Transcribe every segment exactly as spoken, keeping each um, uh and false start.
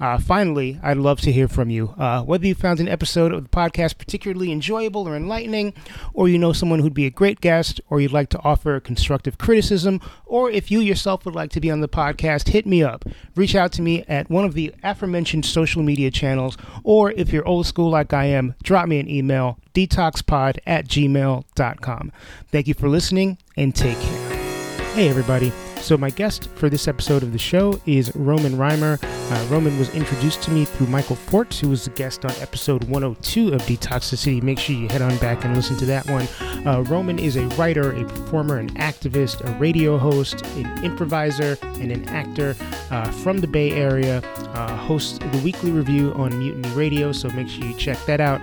Uh, finally, I'd love to hear from you. Uh, whether you found an episode of the podcast particularly enjoyable or enlightening, or you know someone who'd be a great guest, or you'd like to offer constructive criticism, or if you yourself would like to be on the podcast, hit me up. Reach out to me at one of the aforementioned social media channels, or if you're old school like I am, drop me an email, detoxpod at gmail.com. Thank you for listening, and take care. Hey, everybody. So my guest for this episode of the show is Roman Reimer. Uh, Roman was introduced to me through Michael Fort, who was the guest on episode one oh two of Detoxicity. Make sure you head on back and listen to that one. Uh, Roman is a writer, a performer, an activist, a radio host, an improviser, and an actor uh, from the Bay Area. Uh, hosts the Weekly Review on Mutiny Radio, so make sure you check that out.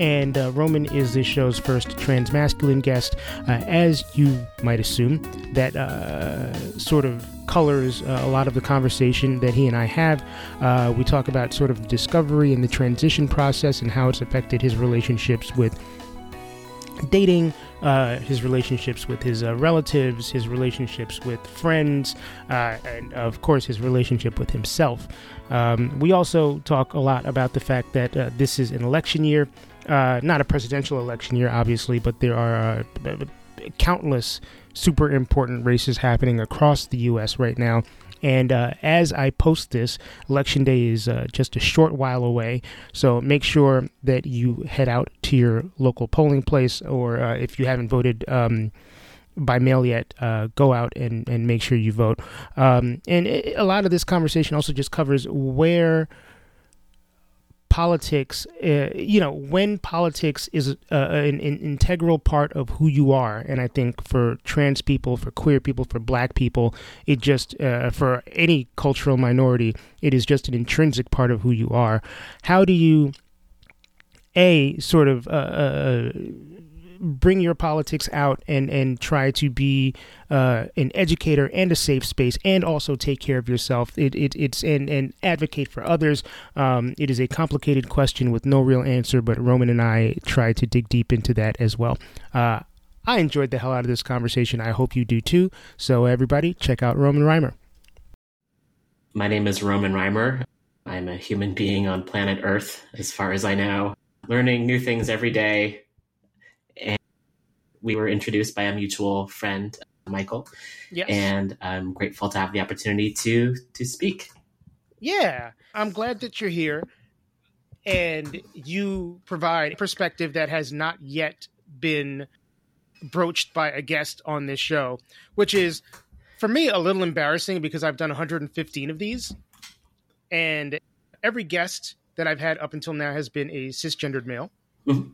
And uh, Roman is this show's first trans-masculine guest, uh, as you might assume. That uh, sort of colors uh, a lot of the conversation that he and I have. Uh, we talk about sort of discovery and the transition process and how it's affected his relationships with dating, uh, his relationships with his uh, relatives, his relationships with friends, uh, and of course his relationship with himself. Um, we also talk a lot about the fact that uh, this is an election year. Uh, not a presidential election year, obviously, but there are uh, countless super important races happening across the U S right now. And uh, as I post this, Election Day is uh, just a short while away. So make sure that you head out to your local polling place, or uh, if you haven't voted um, by mail yet, uh, go out and, and make sure you vote. Um, and it, a lot of this conversation also just covers where politics, uh, you know, when politics is uh, an, an integral part of who you are. And I think for trans people, for queer people, for black people, it just, uh, for any cultural minority, it is just an intrinsic part of who you are. How do you, A, sort of uh, uh, bring your politics out and, and try to be uh, an educator and a safe space, and also take care of yourself. It, it it's and, and advocate for others. Um, it is a complicated question with no real answer, but Roman and I try to dig deep into that as well. Uh, I enjoyed the hell out of this conversation. I hope you do too. So everybody, check out Roman Reimer. My name is Roman Reimer. I'm a human being on planet Earth, as far as I know, learning new things every day. And we were introduced by a mutual friend, Michael. Yes. And I'm grateful to have the opportunity to to speak. Yeah, I'm glad that you're here, and you provide perspective that has not yet been broached by a guest on this show, which is, for me, a little embarrassing because I've done one hundred fifteen of these, and every guest that I've had up until now has been a cisgendered male. Mm-hmm.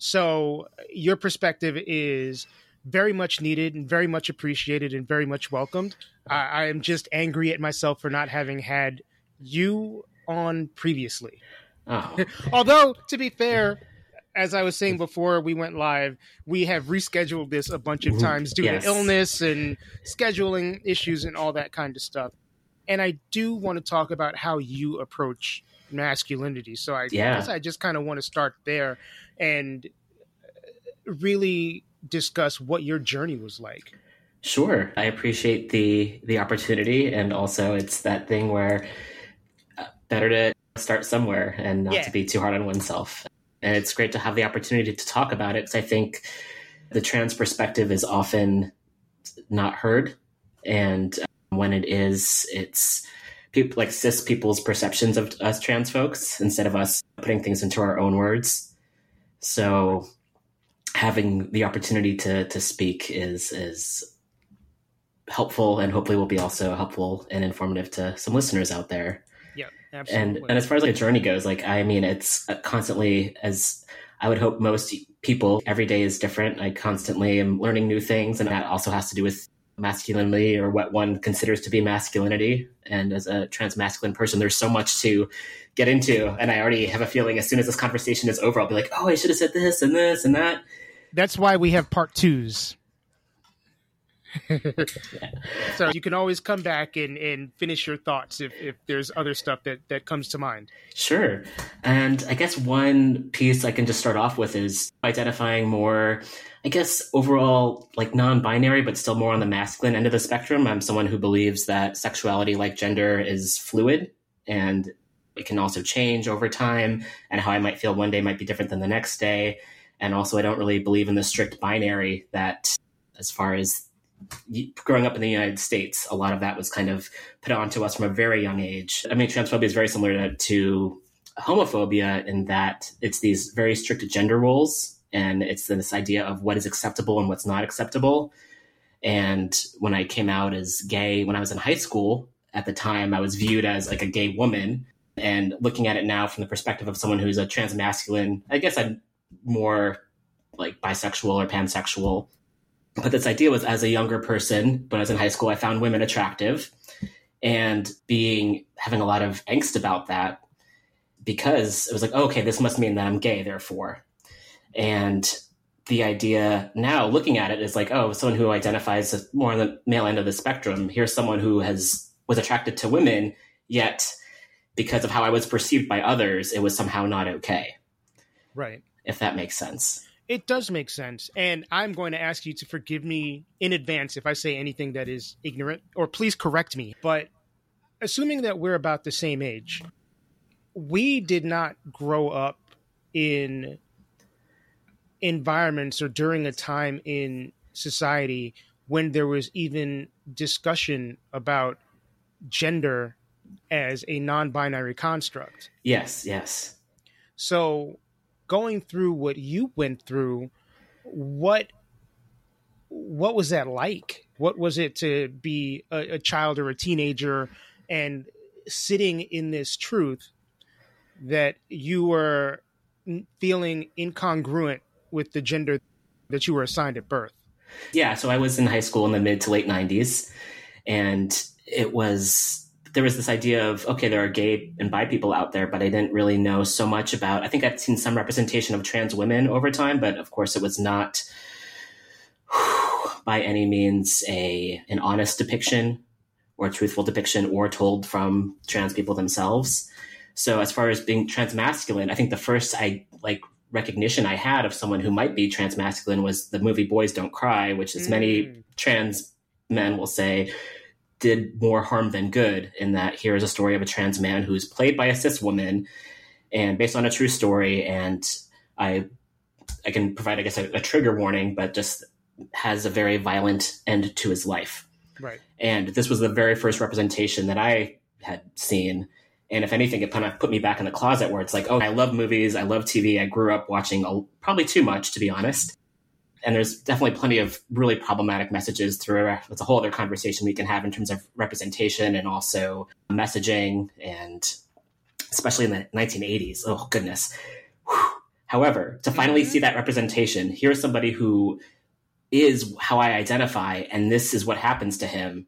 So your perspective is very much needed and very much appreciated and very much welcomed. I, I am just angry at myself for not having had you on previously. Oh. Although, to be fair, as I was saying before we went live, we have rescheduled this a bunch of times due yes. to illness and scheduling issues and all that kind of stuff. And I do want to talk about how you approach masculinity. So I yeah. guess I just kind of want to start there and really discuss what your journey was like. Sure. I appreciate the the opportunity. And also it's that thing where uh, better to start somewhere and not yeah. to be too hard on oneself. And it's great to have the opportunity to talk about it, because I think the trans perspective is often not heard. And um, when it is, it's people, like cis people's perceptions of us trans folks, instead of us putting things into our own words. So having the opportunity to to speak is is helpful, and hopefully will be also helpful and informative to some listeners out there. Yeah, absolutely. And and as far as like a journey goes, like I mean, it's constantly, as I would hope most people, every day is different. I constantly am learning new things, and that also has to do with masculinity, or what one considers to be masculinity. And as a transmasculine person, there's so much to get into. And I already have a feeling as soon as this conversation is over, I'll be like, oh, I should have said this and this and that. That's why we have part twos. So you can always come back and, and finish your thoughts if, if there's other stuff that, that comes to mind. Sure. And I guess one piece I can just start off with is identifying more, I guess, overall, like non-binary, but still more on the masculine end of the spectrum. I'm someone who believes that sexuality, like gender, is fluid, and it can also change over time, and how I might feel one day might be different than the next day. And also, I don't really believe in the strict binary that, as far as growing up in the United States, a lot of that was kind of put onto us from a very young age. I mean, transphobia is very similar to, to homophobia in that it's these very strict gender roles, and it's this idea of what is acceptable and what's not acceptable. And when I came out as gay, when I was in high school, at the time, I was viewed as like a gay woman. And looking at it now from the perspective of someone who's a transmasculine, I guess I'm more like bisexual or pansexual. But this idea was, as a younger person, when I was in high school, I found women attractive, and being having a lot of angst about that, because it was like, oh, okay, this must mean that I'm gay, therefore. And the idea now, looking at it, is like, oh, someone who identifies more on the male end of the spectrum, here's someone who has was attracted to women, yet because of how I was perceived by others, it was somehow not okay. Right. If that makes sense. It does make sense, and I'm going to ask you to forgive me in advance if I say anything that is ignorant, or please correct me. But assuming that we're about the same age, we did not grow up in environments or during a time in society when there was even discussion about gender as a non-binary construct. Yes, yes. So going through what you went through, what what was that like? What was it to be a, a child or a teenager and sitting in this truth that you were feeling incongruent with the gender that you were assigned at birth? Yeah, so I was in high school in the mid to late nineties, and it was... there was this idea of, okay, there are gay and bi people out there, but I didn't really know so much about, I think I've seen some representation of trans women over time, but of course it was not whew, by any means a, an honest depiction or truthful depiction or told from trans people themselves. So as far as being transmasculine, I think the first I like recognition I had of someone who might be transmasculine was the movie Boys Don't Cry, which as mm. many trans men will say, did more harm than good, in that here is a story of a trans man who's played by a cis woman and based on a true story. And I I can provide, I guess, a, a trigger warning, but just has a very violent end to his life. Right. And this was the very first representation that I had seen. And if anything, it kind of put me back in the closet where it's like, oh, I love movies. I love T V. I grew up watching a, probably too much, to be honest. And there's definitely plenty of really problematic messages through. It's a whole other conversation we can have in terms of representation and also messaging, and especially in the nineteen eighties. Oh, goodness. Whew. However, to finally see that representation, here's somebody who is how I identify, and this is what happens to him.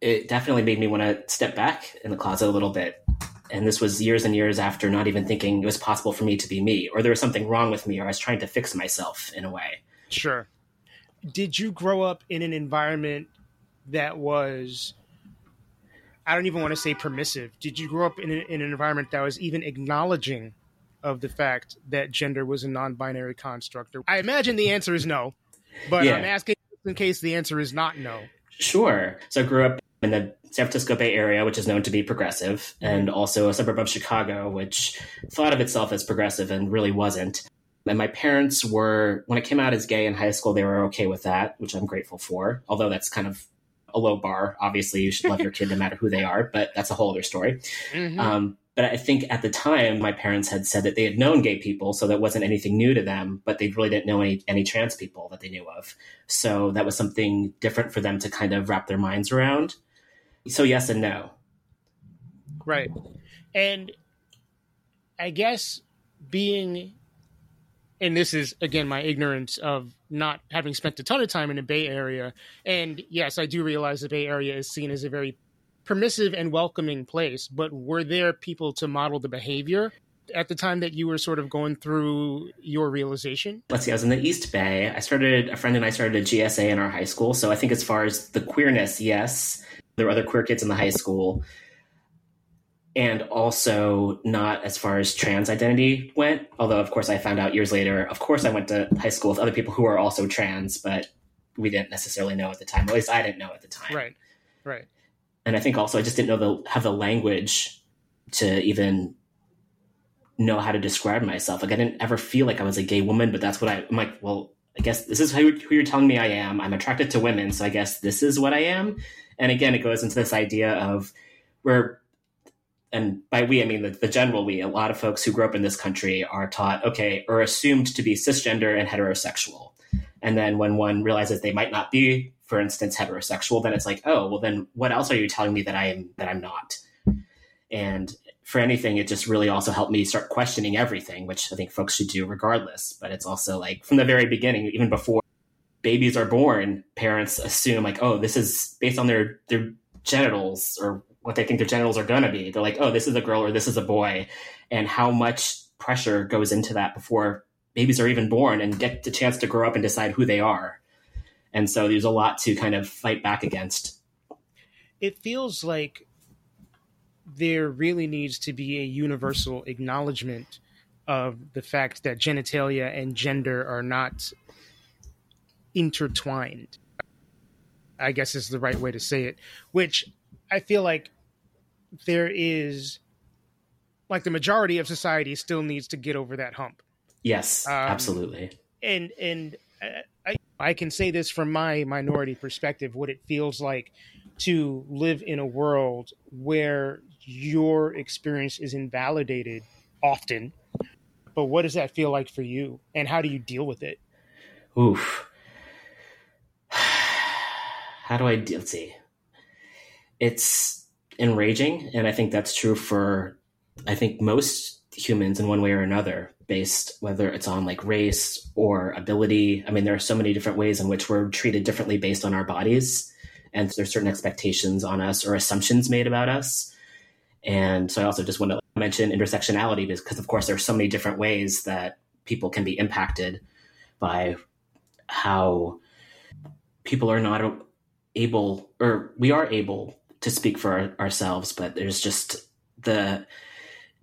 It definitely made me want to step back in the closet a little bit. And this was years and years after not even thinking it was possible for me to be me, or there was something wrong with me, or I was trying to fix myself in a way. Sure. Did you grow up in an environment that was, I don't even want to say permissive. Did you grow up in, a, in an environment that was even acknowledging of the fact that gender was a non-binary construct? I imagine the answer is no, but yeah. I'm asking in case the answer is not no. Sure. So I grew up in the San Francisco Bay Area, which is known to be progressive, and also a suburb of Chicago, which thought of itself as progressive and really wasn't. And my parents were, when I came out as gay in high school, they were okay with that, which I'm grateful for. Although that's kind of a low bar. Obviously, you should love your kid no matter who they are, but that's a whole other story. Mm-hmm. Um, But I think at the time, my parents had said that they had known gay people, so that wasn't anything new to them, but they really didn't know any, any trans people that they knew of. So that was something different for them to kind of wrap their minds around. So yes and no. Right. And I guess being, and this is, again, my ignorance of not having spent a ton of time in the Bay Area. And yes, I do realize the Bay Area is seen as a very permissive and welcoming place, but were there people to model the behavior at the time that you were sort of going through your realization? Let's see, I was in the East Bay. I started, a friend and I started a G S A in our high school. So I think as far as the queerness, yes, there were other queer kids in the high school. And also not as far as trans identity went. Although, of course, I found out years later, of course, I went to high school with other people who are also trans, but we didn't necessarily know at the time. At least I didn't know at the time. Right, right. And I think also I just didn't know the have the language to even know how to describe myself. Like I didn't ever feel like I was a gay woman, but that's what I, I'm like, well, I guess this is who, who you're telling me I am. I'm attracted to women, so I guess this is what I am. And again, it goes into this idea of where, and by we, I mean the, the general we, a lot of folks who grew up in this country are taught, okay, or assumed to be cisgender and heterosexual. And then when one realizes they might not be, for instance, heterosexual, then it's like, oh, well, then what else are you telling me that I am, that I'm not? And for anything, it just really also helped me start questioning everything, which I think folks should do regardless. But it's also like from the very beginning, even before babies are born, parents assume like, oh, this is based on their, their genitals or what they think their genitals are going to be. They're like, oh, this is a girl or this is a boy. And how much pressure goes into that before babies are even born and get the chance to grow up and decide who they are. And so there's a lot to kind of fight back against. It feels like there really needs to be a universal acknowledgement of the fact that genitalia and gender are not intertwined, I guess is the right way to say it, which I feel like there is, like the majority of society still needs to get over that hump. Yes, um, absolutely. And, and, I, I can say this from my minority perspective, what it feels like to live in a world where your experience is invalidated often. But what does that feel like for you? And how do you deal with it? Oof. How do I deal? Let's see. It's enraging. And I think that's true for, I think, most humans in one way or another, based whether it's on like race or ability. I mean, there are so many different ways in which we're treated differently based on our bodies, and there's certain expectations on us or assumptions made about us. And so I also just want to mention intersectionality, because of course there are so many different ways that people can be impacted by how people are not able, or we are able to speak for our, ourselves, but there's just the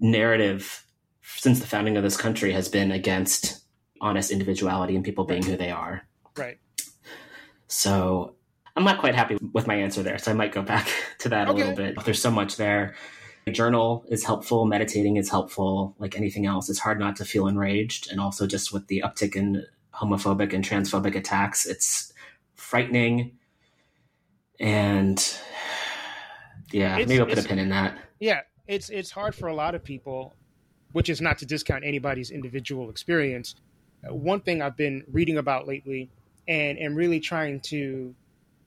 narrative since the founding of this country has been against honest individuality and people being who they are. Right. So I'm not quite happy with my answer there. So I might go back to that okay. a little bit. There's so much there. A journal is helpful. Meditating is helpful. Like anything else, it's hard not to feel enraged. And also just with the uptick in homophobic and transphobic attacks, it's frightening. And yeah, it's, maybe I'll put a pin in that. Yeah. It's it's hard for a lot of people, which is not to discount anybody's individual experience. One thing I've been reading about lately and am really trying to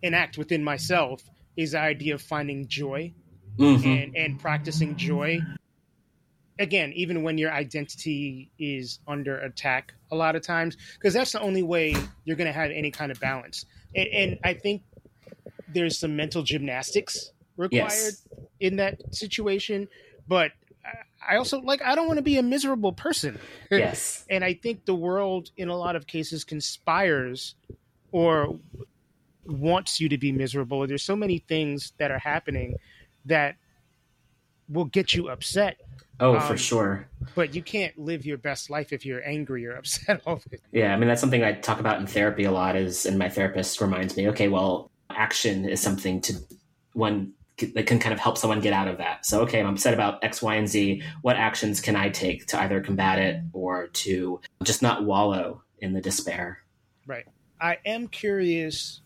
enact within myself is the idea of finding joy mm-hmm. and, and practicing joy. Again, even when your identity is under attack a lot of times, because that's the only way you're going to have any kind of balance. And, and I think there's some mental gymnastics required yes. in that situation, but I also like I don't want to be a miserable person. Yes. And I think the world in a lot of cases conspires or wants you to be miserable. There's so many things that are happening that will get you upset. Oh, um, for sure. But you can't live your best life if you're angry or upset over it. Yeah, I mean that's something I talk about in therapy a lot is, and my therapist reminds me, okay, well, action is something to one that can kind of help someone get out of that. So, okay, I'm upset about X, Y, and Z. What actions can I take to either combat it or to just not wallow in the despair? Right. I am curious,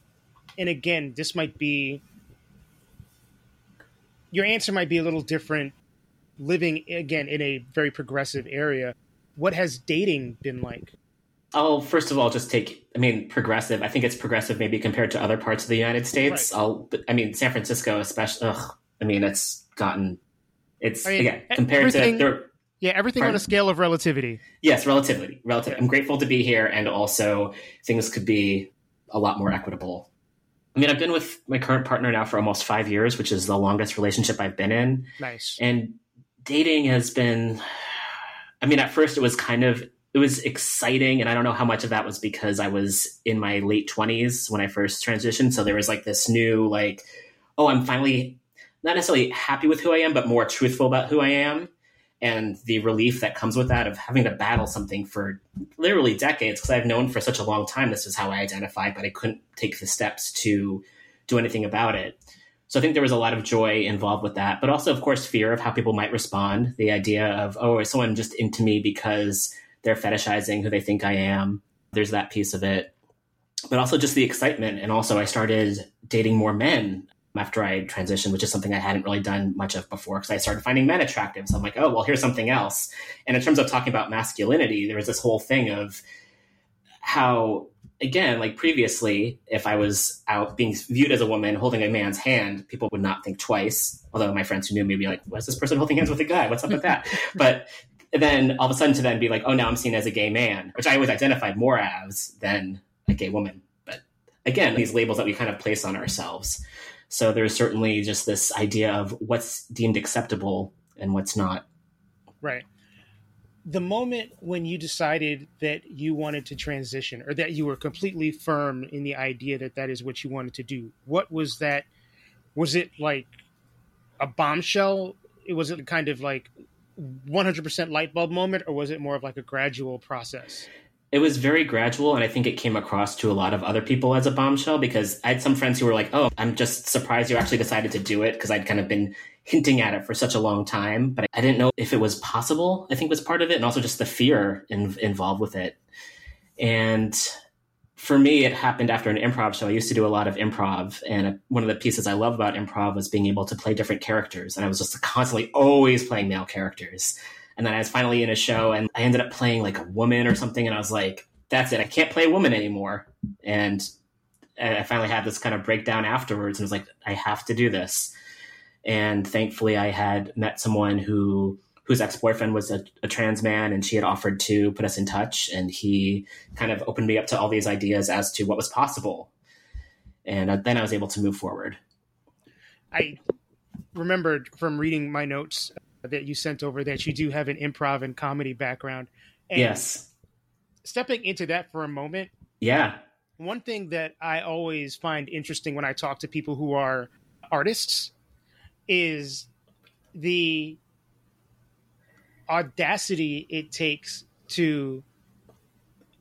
and again, this might be, your answer might be a little different living, again, in a very progressive area. What has dating been like? I'll first of all just take, I mean, progressive. I think it's progressive maybe compared to other parts of the United States. Right. I'll, I mean, San Francisco especially. Ugh, I mean, it's gotten, it's, I mean, again, compared to... There, yeah, everything pardon? On a scale of relativity. Yes, relativity. Relative. Yeah. I'm grateful to be here, and also things could be a lot more equitable. I mean, I've been with my current partner now for almost five years, which is the longest relationship I've been in. Nice. And dating has been, I mean, at first it was kind of, it was exciting. And I don't know how much of that was because I was in my late twenties when I first transitioned. So there was like this new, like, oh, I'm finally not necessarily happy with who I am, but more truthful about who I am. And the relief that comes with that of having to battle something for literally decades, because I've known for such a long time this was how I identified, but I couldn't take the steps to do anything about it. So I think there was a lot of joy involved with that, but also, of course, fear of how people might respond. The idea of, oh, is someone just into me because they're fetishizing who they think I am? There's that piece of it, but also just the excitement. And also I started dating more men after I transitioned, which is something I hadn't really done much of before, because I started finding men attractive. So I'm like, oh, well, here's something else. And in terms of talking about masculinity, there was this whole thing of how, again, like previously, if I was out being viewed as a woman holding a man's hand, people would not think twice. Although my friends who knew me would be like, what's this person holding hands with a guy? What's up with that? But then all of a sudden to then be like, oh, now I'm seen as a gay man, which I always identified more as than a gay woman. But again, these labels that we kind of place on ourselves. So there's certainly just this idea of what's deemed acceptable and what's not. Right. The moment when you decided that you wanted to transition, or that you were completely firm in the idea that that is what you wanted to do, what was that? Was it like a bombshell? It was it kind of like one hundred percent light bulb moment, or was it more of like a gradual process? It was very gradual, and I think it came across to a lot of other people as a bombshell, because I had some friends who were like, oh, I'm just surprised you actually decided to do it, because I'd kind of been hinting at it for such a long time, but I didn't know if it was possible, I think was part of it, and also just the fear in, involved with it. And for me, it happened after an improv show. I used to do a lot of improv, and one of the pieces I love about improv was being able to play different characters, and I was just constantly always playing male characters. And then I was finally in a show and I ended up playing like a woman or something. And I was like, that's it. I can't play a woman anymore. And I finally had this kind of breakdown afterwards. And I was like, I have to do this. And thankfully I had met someone who whose ex-boyfriend was a, a trans man, and she had offered to put us in touch. And he kind of opened me up to all these ideas as to what was possible. And then I was able to move forward. I remembered from reading my notes that you sent over that you do have an improv and comedy background. And yes. Stepping into that for a moment. Yeah. One thing that I always find interesting when I talk to people who are artists is the audacity it takes to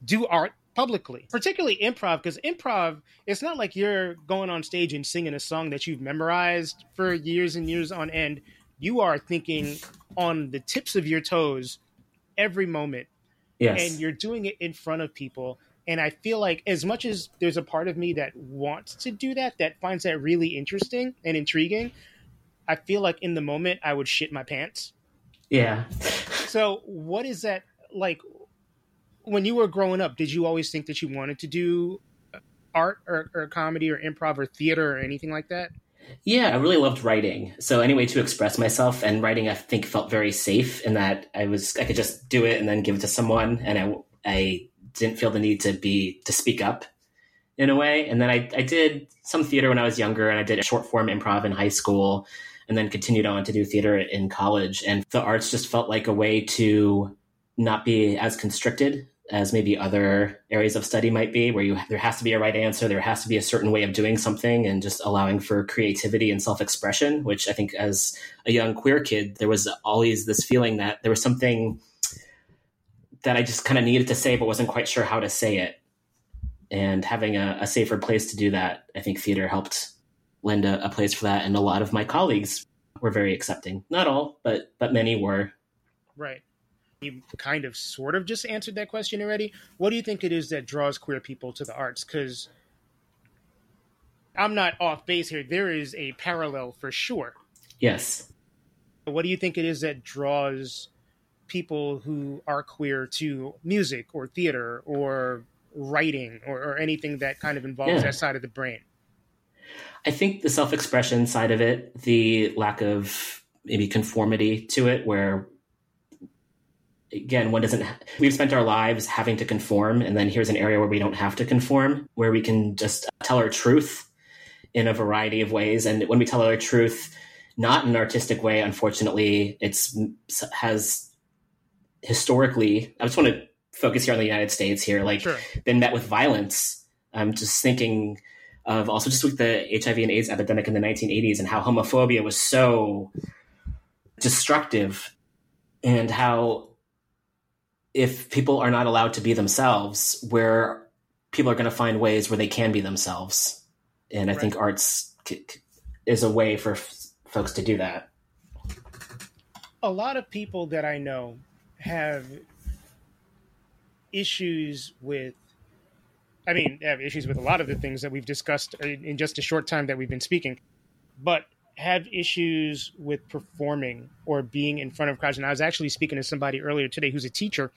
do art publicly, particularly improv, because improv, it's not like you're going on stage and singing a song that you've memorized for years and years on end. You are thinking on the tips of your toes every moment. Yes. And you're doing it in front of people. And I feel like as much as there's a part of me that wants to do that, that finds that really interesting and intriguing, I feel like in the moment I would shit my pants. Yeah. So what is that like when you were growing up? Did you always think that you wanted to do art or, or comedy or improv or theater or anything like that? Yeah, I really loved writing. So any way to express myself, and writing, I think, felt very safe in that I was I could just do it and then give it to someone, and I, I didn't feel the need to be to speak up in a way. And then I, I did some theater when I was younger, and I did short form improv in high school, and then continued on to do theater in college. And the arts just felt like a way to not be as constricted as maybe other areas of study might be, where you there has to be a right answer, there has to be a certain way of doing something, and just allowing for creativity and self-expression, which I think as a young queer kid, there was always this feeling that there was something that I just kind of needed to say, but wasn't quite sure how to say it. And having a, a safer place to do that, I think theater helped lend a, a place for that. And a lot of my colleagues were very accepting. Not all, but but many were. Right. You kind of sort of just answered that question already. What do you think it is that draws queer people to the arts? Because I'm not off base here. There is a parallel for sure. Yes. What do you think it is that draws people who are queer to music or theater or writing or, or anything that kind of involves yeah. that side of the brain? I think the self-expression side of it, the lack of maybe conformity to it, where again, one doesn't, we've spent our lives having to conform. And then here's an area where we don't have to conform, where we can just tell our truth in a variety of ways. And when we tell our truth, not in an artistic way, unfortunately, it's has historically, I just want to focus here on the United States here, like sure. been met with violence. I'm just thinking of also just with the H I V and AIDS epidemic in the nineteen eighties and how homophobia was so destructive, and how if people are not allowed to be themselves, where people are going to find ways where they can be themselves. And I right. think arts c- c- is a way for f- folks to do that. A lot of people that I know have issues with, I mean, have issues with a lot of the things that we've discussed in just a short time that we've been speaking, but have issues with performing or being in front of crowds. And I was actually speaking to somebody earlier today who's a teacher,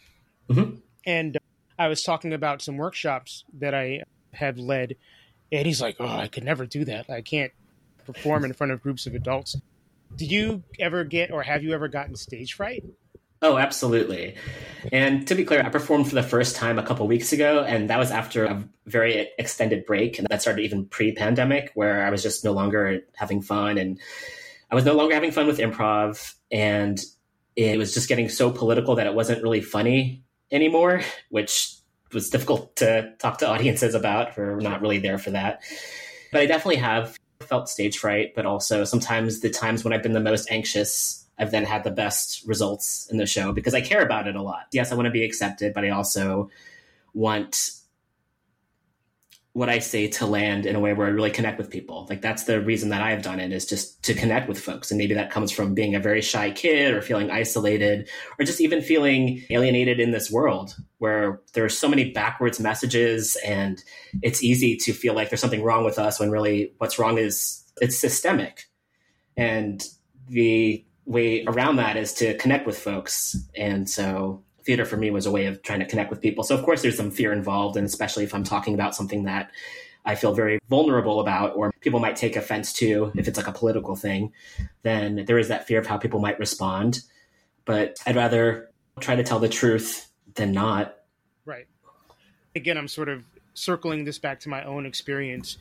mm-hmm. and I was talking about some workshops that I had led, and he's like, oh, I could never do that. I can't perform in front of groups of adults. Do you ever get, or have you ever gotten stage fright? Oh, absolutely. And to be clear, I performed for the first time a couple weeks ago, and that was after a very extended break. And that started even pre-pandemic, where I was just no longer having fun. And I was no longer having fun with improv. And it was just getting so political that it wasn't really funny anymore, which was difficult to talk to audiences about. We're not really there for that. But I definitely have felt stage fright, but also sometimes the times when I've been the most anxious, I've then had the best results in the show because I care about it a lot. Yes, I want to be accepted, but I also want what I say to land in a way where I really connect with people. Like, that's the reason that I've done it, is just to connect with folks. And maybe that comes from being a very shy kid, or feeling isolated, or just even feeling alienated in this world where there are so many backwards messages, and it's easy to feel like there's something wrong with us when really what's wrong is it's systemic. And the way around that is to connect with folks. And so theater for me was a way of trying to connect with people. So of course there's some fear involved, and especially if I'm talking about something that I feel very vulnerable about, or people might take offense to, if it's like a political thing, then there is that fear of how people might respond. But I'd rather try to tell the truth than not. Right. Again, I'm sort of circling this back to my own experience.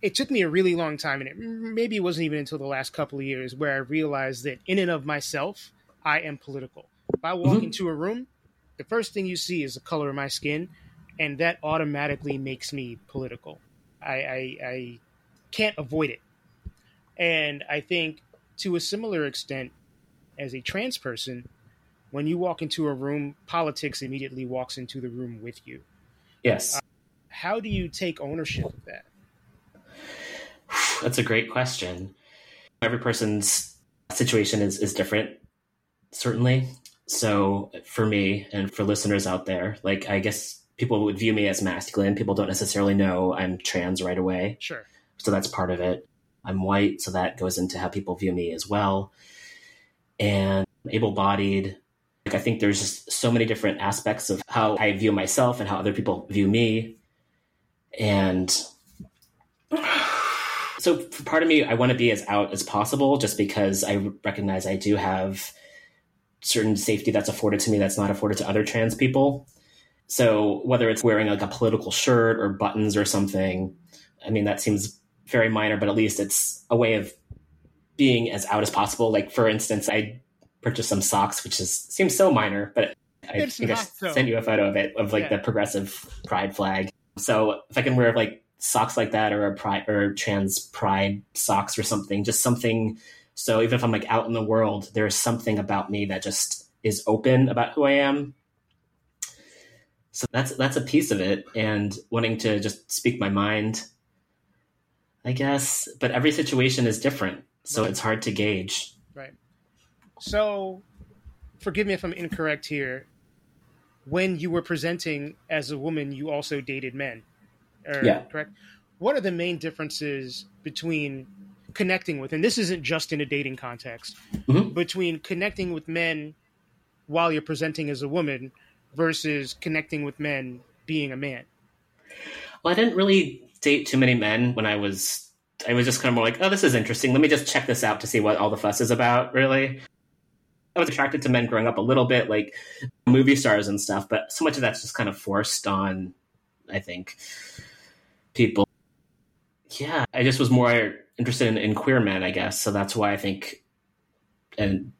It took me a really long time, and it maybe wasn't even until the last couple of years where I realized that in and of myself, I am political. If I walk mm-hmm. into a room, the first thing you see is the color of my skin, and that automatically makes me political. I, I, I can't avoid it. And I think to a similar extent, as a trans person, when you walk into a room, politics immediately walks into the room with you. Yes. Uh, how do you take ownership of that? That's a great question. Every person's situation is, is different, certainly. So for me and for listeners out there, like, I guess people would view me as masculine. People don't necessarily know I'm trans right away. Sure. So that's part of it. I'm white, so that goes into how people view me as well. And able-bodied. Like, I think there's just so many different aspects of how I view myself and how other people view me. And so for part of me, I want to be as out as possible, just because I recognize I do have certain safety that's afforded to me that's not afforded to other trans people. So whether it's wearing like a political shirt or buttons or something, I mean, that seems very minor, but at least it's a way of being as out as possible. Like, for instance, I purchased some socks, which is seems so minor, but I it's think I so. sent you a photo of it, of like yeah. the progressive pride flag. So if I can wear like socks like that, or a pride or trans pride socks or something, just something. So even if I'm like out in the world, there's something about me that just is open about who I am. So that's, that's a piece of it, and wanting to just speak my mind, I guess, but every situation is different. So right. it's hard to gauge. Right. So forgive me if I'm incorrect here. When you were presenting as a woman, you also dated men. Or, yeah. Correct. What are the main differences between, connecting with, and this isn't just in a dating context, mm-hmm. between connecting with men while you're presenting as a woman versus connecting with men being a man? Well, I didn't really date too many men when I was... I was just kind of more like, oh, this is interesting. Let me just check this out to see what all the fuss is about, really. I was attracted to men growing up a little bit, like movie stars and stuff, but so much of that's just kind of forced on, I think, people. Yeah, I just was more interested in, in queer men, I guess. So that's why I think and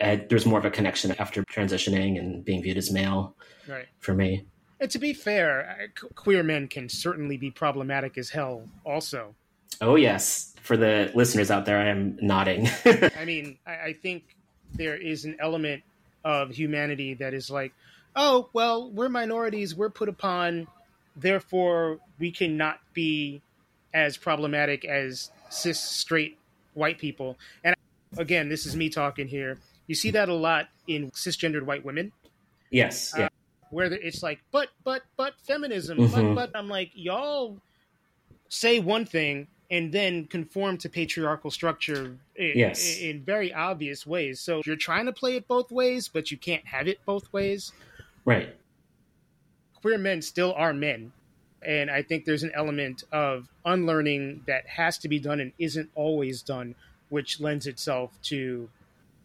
I, there's more of a connection after transitioning and being viewed as male right. for me. And to be fair, queer men can certainly be problematic as hell also. Oh, yes. For the listeners out there, I am nodding. I mean, I think there is an element of humanity that is like, oh, well, we're minorities, we're put upon, therefore we cannot be as problematic as cis, straight, white people. And again, this is me talking here. You see that a lot in cisgendered white women. Yes, yeah. Uh, where it's like, but, but, but feminism, mm-hmm. but, but. I'm like, y'all say one thing and then conform to patriarchal structure in, yes. in very obvious ways. So you're trying to play it both ways, but you can't have it both ways. Right. Queer men still are men. And I think there's an element of unlearning that has to be done and isn't always done, which lends itself to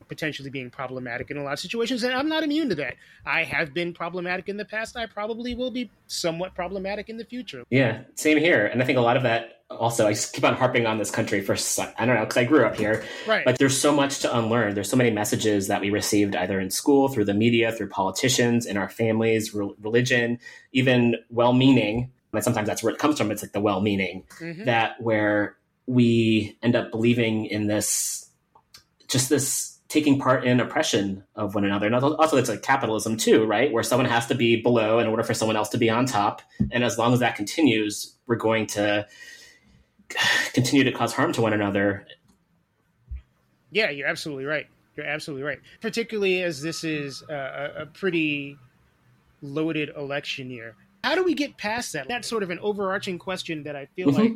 potentially being problematic in a lot of situations. And I'm not immune to that. I have been problematic in the past. I probably will be somewhat problematic in the future. Yeah, same here. And I think a lot of that also, I just keep on harping on this country for, I don't know, because I grew up here. Right. But there's so much to unlearn. There's so many messages that we received either in school, through the media, through politicians, in our families, re- religion, even well-meaning. And sometimes that's where it comes from. It's like the well-meaning mm-hmm. that where we end up believing in this, just this, taking part in oppression of one another. And also it's like capitalism too, right? Where someone has to be below in order for someone else to be on top. And as long as that continues, we're going to continue to cause harm to one another. Yeah, you're absolutely right. You're absolutely right. Particularly as this is a, a pretty loaded election year. How do we get past that? That's sort of an overarching question that I feel mm-hmm. like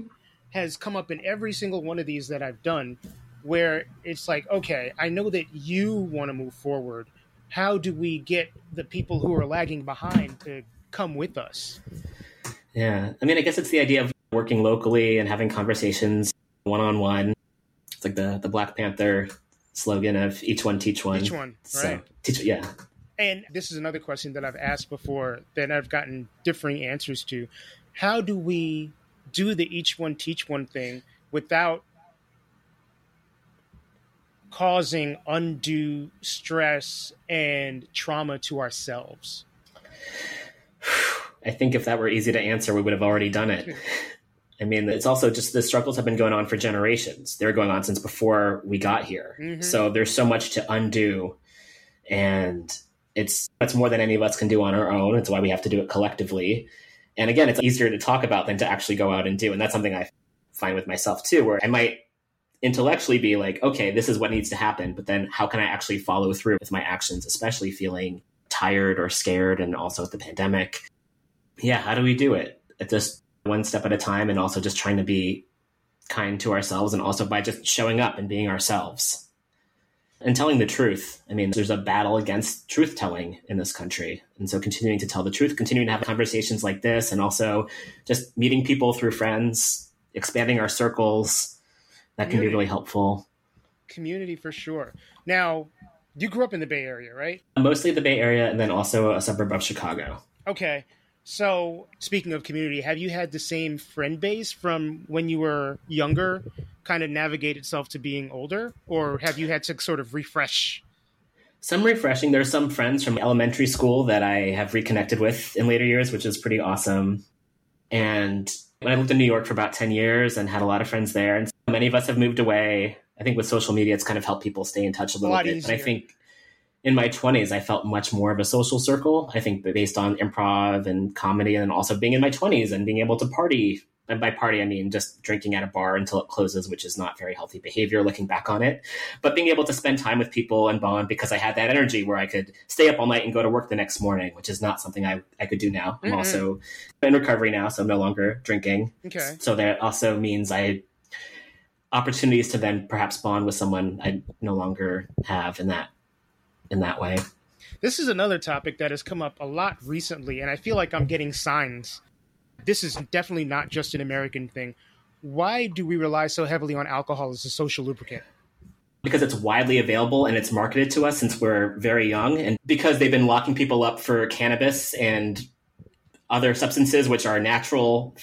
has come up in every single one of these that I've done, where it's like, okay, I know that you want to move forward. How do we get the people who are lagging behind to come with us? Yeah. I mean, I guess it's the idea of working locally and having conversations one-on-one. It's like the, the Black Panther slogan of each one, teach one. Each one, right. So, teach, yeah. And this is another question that I've asked before that I've gotten differing answers to. How do we do the each one, teach one thing without causing undue stress and trauma to ourselves? I think if that were easy to answer, we would have already done it. I mean, it's also just the struggles have been going on for generations. They're going on since before we got here. Mm-hmm. So there's so much to undo. And it's that's more than any of us can do on our own. It's why we have to do it collectively. And again, it's easier to talk about than to actually go out and do. And that's something I find with myself too, where I might intellectually be like, okay, this is what needs to happen, but then how can I actually follow through with my actions, especially feeling tired or scared, and also with the pandemic. Yeah, how do we do it? It's just one step at a time, and also just trying to be kind to ourselves, and also by just showing up and being ourselves and telling the truth. I mean, there's a battle against truth telling in this country. And so continuing to tell the truth, continuing to have conversations like this, and also just meeting people through friends, expanding our circles. That can Community. Be really helpful. Community for sure. Now, you grew up in the Bay Area, right? Mostly the Bay Area, and then also a suburb of Chicago. Okay. So speaking of community, have you had the same friend base from when you were younger kind of navigate itself to being older? Or have you had to sort of refresh? Some refreshing. There's some friends from elementary school that I have reconnected with in later years, which is pretty awesome. And when I lived in New York for about ten years and had a lot of friends there, and many of us have moved away. I think with social media, it's kind of helped people stay in touch a little a bit. Easier. And I think in my twenties, I felt much more of a social circle. I think based on improv and comedy, and also being in my twenties and being able to party. And by party, I mean just drinking at a bar until it closes, which is not very healthy behavior looking back on it. But being able to spend time with people and bond, because I had that energy where I could stay up all night and go to work the next morning, which is not something I, I could do now. Mm-hmm. I'm also in recovery now, so I'm no longer drinking. Okay. So that also means I opportunities to then perhaps bond with someone I no longer have in that in that way. This is another topic that has come up a lot recently, and I feel like I'm getting signs. This is definitely not just an American thing. Why do we rely so heavily on alcohol as a social lubricant? Because it's widely available and it's marketed to us since we're very young, and because they've been locking people up for cannabis and other substances which are natural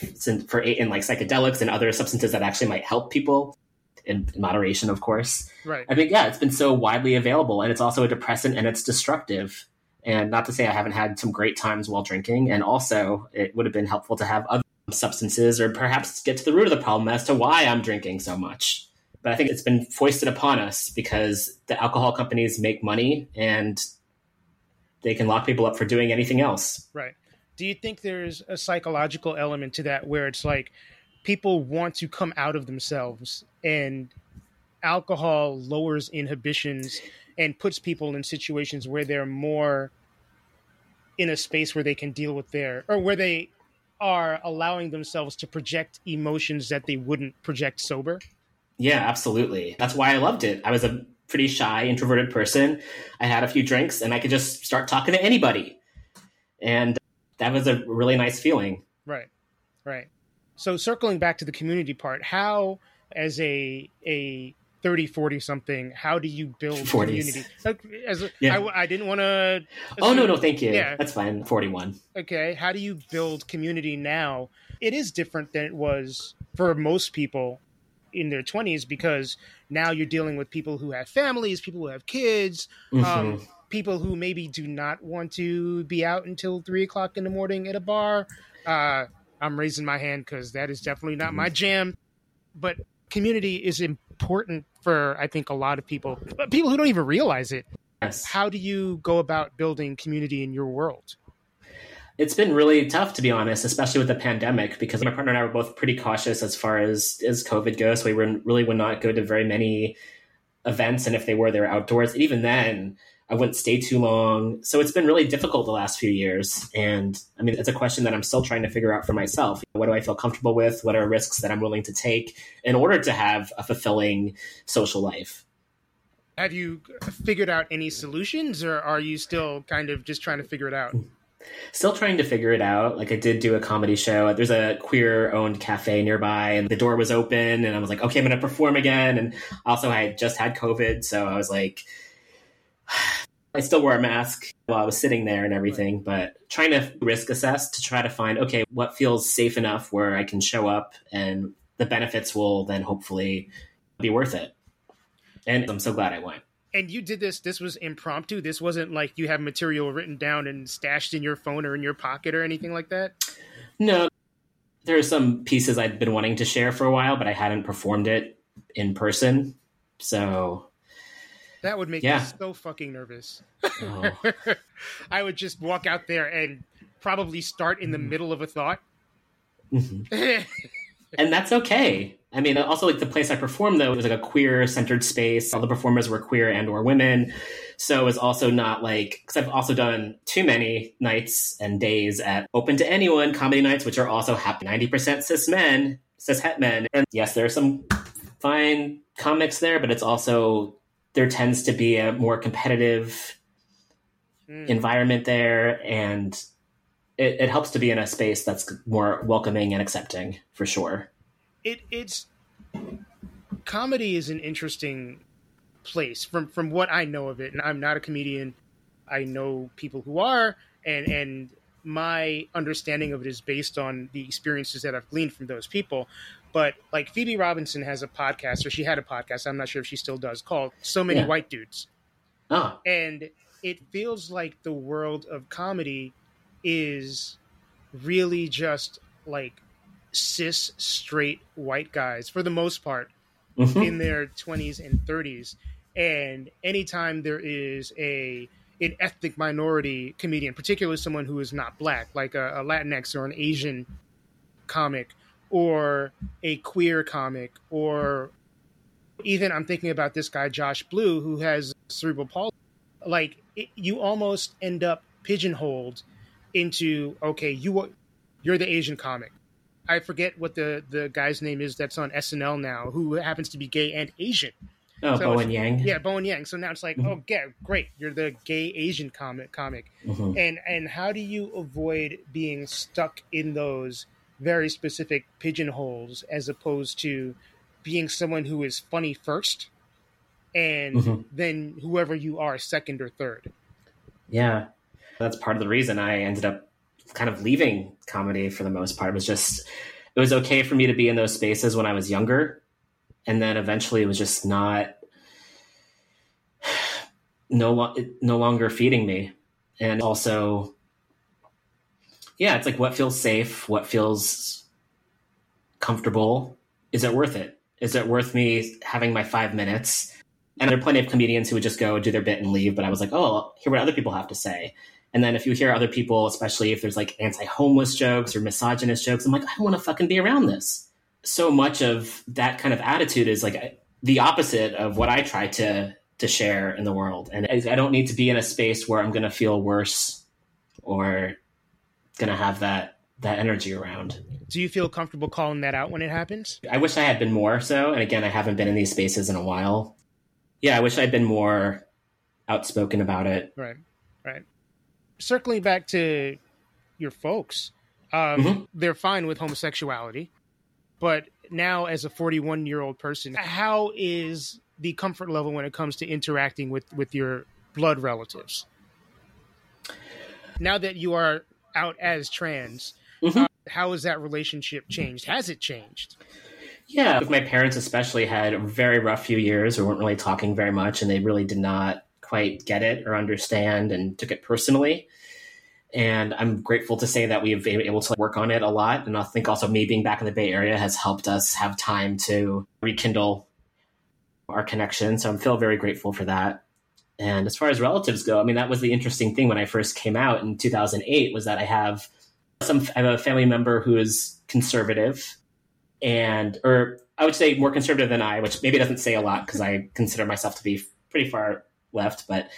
for in like psychedelics and other substances that actually might help people in moderation, of course. Right. I think, yeah, it's been so widely available, and it's also a depressant and it's destructive. And not to say I haven't had some great times while drinking. And also it would have been helpful to have other substances or perhaps get to the root of the problem as to why I'm drinking so much. But I think it's been foisted upon us because the alcohol companies make money and they can lock people up for doing anything else. Right. Do you think there's a psychological element to that where it's like people want to come out of themselves, and alcohol lowers inhibitions and puts people in situations where they're more in a space where they can deal with their, or where they are allowing themselves to project emotions that they wouldn't project sober? Yeah, absolutely. That's why I loved it. I was a pretty shy, introverted person. I had a few drinks and I could just start talking to anybody. And that was a really nice feeling. Right, right. So circling back to the community part, how, as a a thirty, forty-something, how do you build forties. Community? Like, as a, yeah. I, I didn't want to... Oh, no, no, thank you. Yeah. That's fine. forty-one. Okay, how do you build community now? It is different than it was for most people in their twenties, because now you're dealing with people who have families, people who have kids, mm-hmm. um, people who maybe do not want to be out until three o'clock in the morning at a bar. Uh, I'm raising my hand because that is definitely not my jam. But community is important for, I think, a lot of people, but people who don't even realize it. Yes. How do you go about building community in your world? It's been really tough, to be honest, especially with the pandemic, because my partner and I were both pretty cautious as far as, as COVID goes. We were, really would not go to very many events, and if they were, they were outdoors. And even then, I wouldn't stay too long. So it's been really difficult the last few years. And I mean, it's a question that I'm still trying to figure out for myself. What do I feel comfortable with? What are risks that I'm willing to take in order to have a fulfilling social life? Have you figured out any solutions, or are you still kind of just trying to figure it out? Still trying to figure it out. Like, I did do a comedy show. There's a queer-owned cafe nearby, and the door was open, and I was like, okay, I'm going to perform again. And also, I just had COVID, so I was like, I still wore a mask while I was sitting there and everything, but trying to risk assess to try to find, okay, what feels safe enough where I can show up, and the benefits will then hopefully be worth it. And I'm so glad I went. And you did this, this was impromptu. This wasn't like you have material written down and stashed in your phone or in your pocket or anything like that? No, there are some pieces I'd been wanting to share for a while, but I hadn't performed it in person. So that would make yeah. me so fucking nervous. Oh. I would just walk out there and probably start in the mm-hmm. middle of a thought. Mm-hmm. And that's okay. I mean, also, like, the place I performed, though, it was like a queer-centered space. All the performers were queer and or women. So it was also not like, because I've also done too many nights and days at open to anyone comedy nights, which are also happy ninety percent cis men, cis het men. And yes, there are some fine comics there, but it's also, there tends to be a more competitive mm. environment there. And it, it helps to be in a space that's more welcoming and accepting, for sure. It it's comedy is an interesting place from, from what I know of it. And I'm not a comedian. I know people who are, and, and my understanding of it is based on the experiences that I've gleaned from those people. But like Phoebe Robinson has a podcast, or she had a podcast, I'm not sure if she still does, called So Many yeah. White Dudes. Oh. And it feels like the world of comedy is really just like cis straight white guys for the most part mm-hmm. in their twenties and thirties, and anytime there is a an ethnic minority comedian, particularly someone who is not black, like a, a Latinx or an Asian comic or a queer comic, or even I'm thinking about this guy Josh Blue, who has cerebral palsy, like it, you almost end up pigeonholed into, okay, you you're the Asian comic. I forget what the, the guy's name is that's on S N L now, who happens to be gay and Asian. Oh, so Bowen Yang. Yeah, Bowen Yang. So now it's like, mm-hmm. oh, yeah, great. You're the gay Asian comic. comic. Mm-hmm. And and how do you avoid being stuck in those very specific pigeonholes as opposed to being someone who is funny first and mm-hmm. then whoever you are second or third? Yeah, that's part of the reason I ended up kind of leaving comedy for the most part. It was just, it was okay for me to be in those spaces when I was younger. And then eventually it was just not, no, no longer feeding me. And also, yeah, it's like, what feels safe? What feels comfortable? Is it worth it? Is it worth me having my five minutes? And there are plenty of comedians who would just go do their bit and leave. But I was like, oh, I'll hear what other people have to say. And then if you hear other people, especially if there's like anti-homeless jokes or misogynist jokes, I'm like, I want to fucking be around this. So much of that kind of attitude is like the opposite of what I try to to share in the world. And I don't need to be in a space where I'm going to feel worse or going to have that that energy around. Do you feel comfortable calling that out when it happens? I wish I had been more so. And again, I haven't been in these spaces in a while. Yeah, I wish I'd been more outspoken about it. Right, right. Circling back to your folks, um, mm-hmm. they're fine with homosexuality. But now as a forty-one-year-old person, how is the comfort level when it comes to interacting with, with your blood relatives? Now that you are out as trans, mm-hmm. uh, how has that relationship changed? Has it changed? Yeah. My parents especially had a very rough few years. We weren't really talking very much, and they really did not quite get it or understand and took it personally. And I'm grateful to say that we've been able to work on it a lot. And I think also me being back in the Bay Area has helped us have time to rekindle our connection. So I feel very grateful for that. And as far as relatives go, I mean, that was the interesting thing when I first came out in two thousand eight was that I have some, I have a family member who is conservative and, or I would say more conservative than I, which maybe doesn't say a lot because I consider myself to be pretty far left, but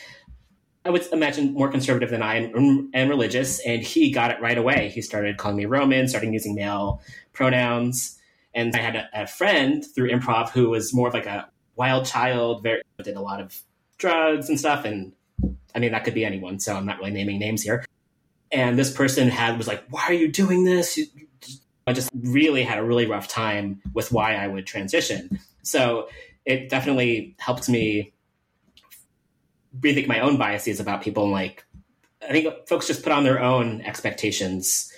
I would imagine more conservative than I am and religious. And he got it right away. He started calling me Roman, starting using male pronouns. And I had a, a friend through improv who was more of like a wild child, very, did a lot of drugs and stuff. And I mean, that could be anyone. So I'm not really naming names here. And this person had was like, why are you doing this? I just really had a really rough time with why I would transition. So it definitely helped me rethink my own biases about people. And like, I think folks just put on their own expectations.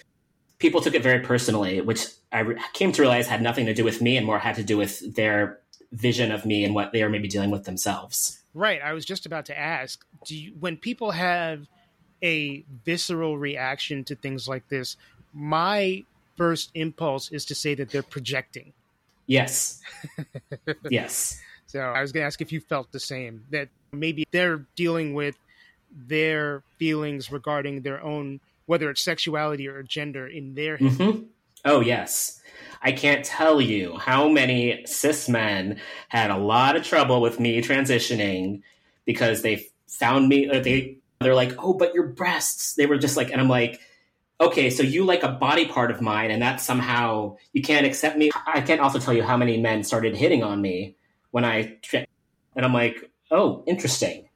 People took it very personally, which I re- came to realize had nothing to do with me and more had to do with their vision of me and what they are maybe dealing with themselves. Right. I was just about to ask, do you, when people have a visceral reaction to things like this, my first impulse is to say that they're projecting. Yes. Yes. So I was going to ask if you felt the same, that maybe they're dealing with their feelings regarding their own, whether it's sexuality or gender in their head. Mm-hmm. Oh, yes. I can't tell you how many cis men had a lot of trouble with me transitioning because they found me, or they, they're like, oh, but your breasts. They were just like, and I'm like, okay, so you like a body part of mine and that's somehow, you can't accept me. I can't also tell you how many men started hitting on me when I, tri- and I'm like, oh, interesting.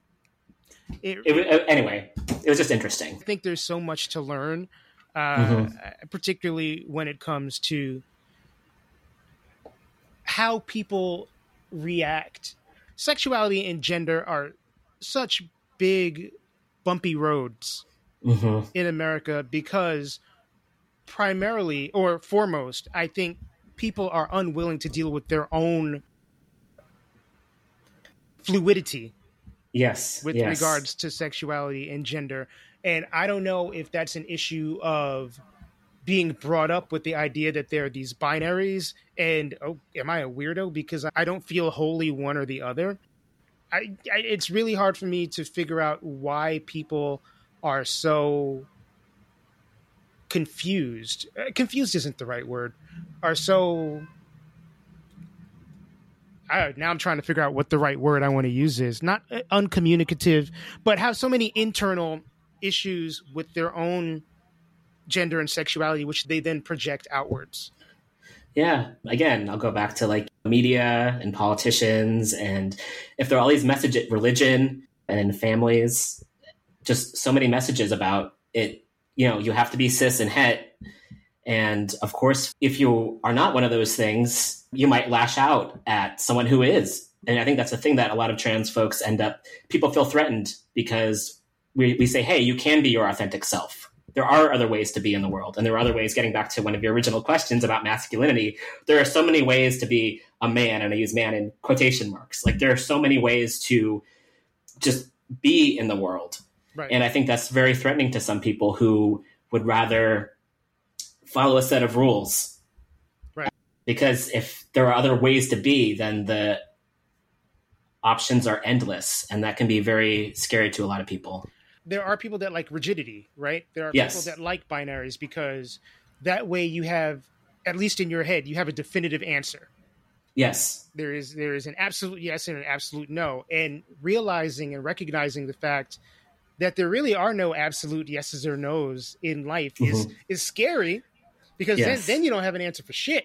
It, it, anyway, it was just interesting. I think there's so much to learn, uh, mm-hmm. particularly when it comes to how people react. Sexuality and gender are such big, bumpy roads mm-hmm. in America because primarily or foremost, I think people are unwilling to deal with their own fluidity. Yes. With yes. regards to sexuality and gender. And I don't know if that's an issue of being brought up with the idea that there are these binaries and, oh, am I a weirdo? Because I don't feel wholly one or the other. I, I it's really hard for me to figure out why people are so confused. Confused isn't the right word. Are so... I, now I'm trying to figure out what the right word I want to use is. Not uh, uncommunicative, but have so many internal issues with their own gender and sexuality, which they then project outwards. Yeah. Again, I'll go back to like media and politicians, and if there are all these messages, religion and families, just so many messages about it. You know, you have to be cis and het. And of course, if you are not one of those things, you might lash out at someone who is. And I think that's the thing that a lot of trans folks end up, people feel threatened because we, we say, hey, you can be your authentic self. There are other ways to be in the world. And there are other ways, getting back to one of your original questions about masculinity, there are so many ways to be a man, and I use man in quotation marks. Like, there are so many ways to just be in the world. Right. And I think that's very threatening to some people who would rather follow a set of rules. Right. Because if there are other ways to be, then the options are endless. And that can be very scary to a lot of people. There are people that like rigidity, right? There are yes. people that like binaries, because that way you have, at least in your head, you have a definitive answer. Yes. There is there is an absolute yes and an absolute no. And realizing and recognizing the fact that there really are no absolute yeses or nos in life mm-hmm. is is scary, because yes. then, then you don't have an answer for shit.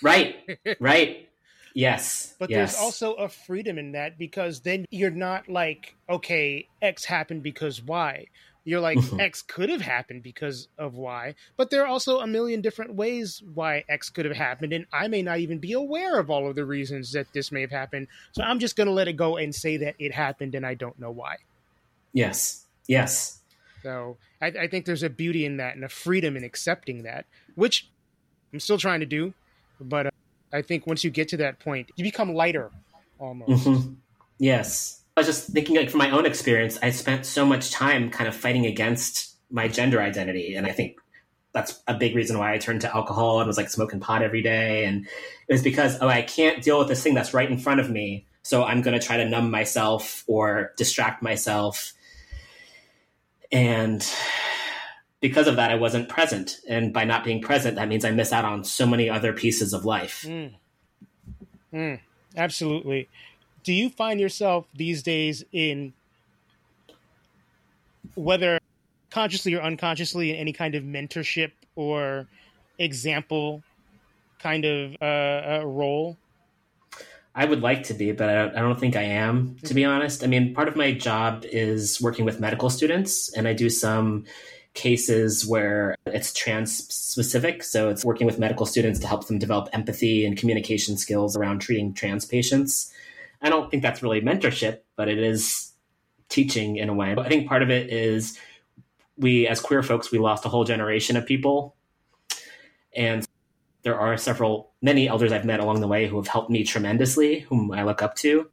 Right, right. Yes. But yes. there's also a freedom in that, because then you're not like, okay, X happened because Y. You're like, mm-hmm. X could have happened because of Y, but there are also a million different ways why X could have happened. And I may not even be aware of all of the reasons that this may have happened. So I'm just going to let it go and say that it happened and I don't know why. Yes. Yes. So I, I think there's a beauty in that and a freedom in accepting that, which I'm still trying to do, but uh, I think once you get to that point, you become lighter almost. Mm-hmm. Yes. I was just thinking, like, from my own experience, I spent so much time kind of fighting against my gender identity. And I think that's a big reason why I turned to alcohol and was like smoking pot every day. And it was because, oh, I can't deal with this thing that's right in front of me. So I'm going to try to numb myself or distract myself. And because of that, I wasn't present. And by not being present, that means I miss out on so many other pieces of life. Mm. Mm. Absolutely. Do you find yourself these days, in whether consciously or unconsciously, in any kind of mentorship or example kind of uh, uh, role? I would like to be, but I don't, I don't think I am, to be honest. I mean, part of my job is working with medical students, and I do some cases where it's trans-specific. So it's working with medical students to help them develop empathy and communication skills around treating trans patients. I don't think that's really mentorship, but it is teaching in a way. But I think part of it is we, as queer folks, we lost a whole generation of people. And there are several, many elders I've met along the way who have helped me tremendously, whom I look up to.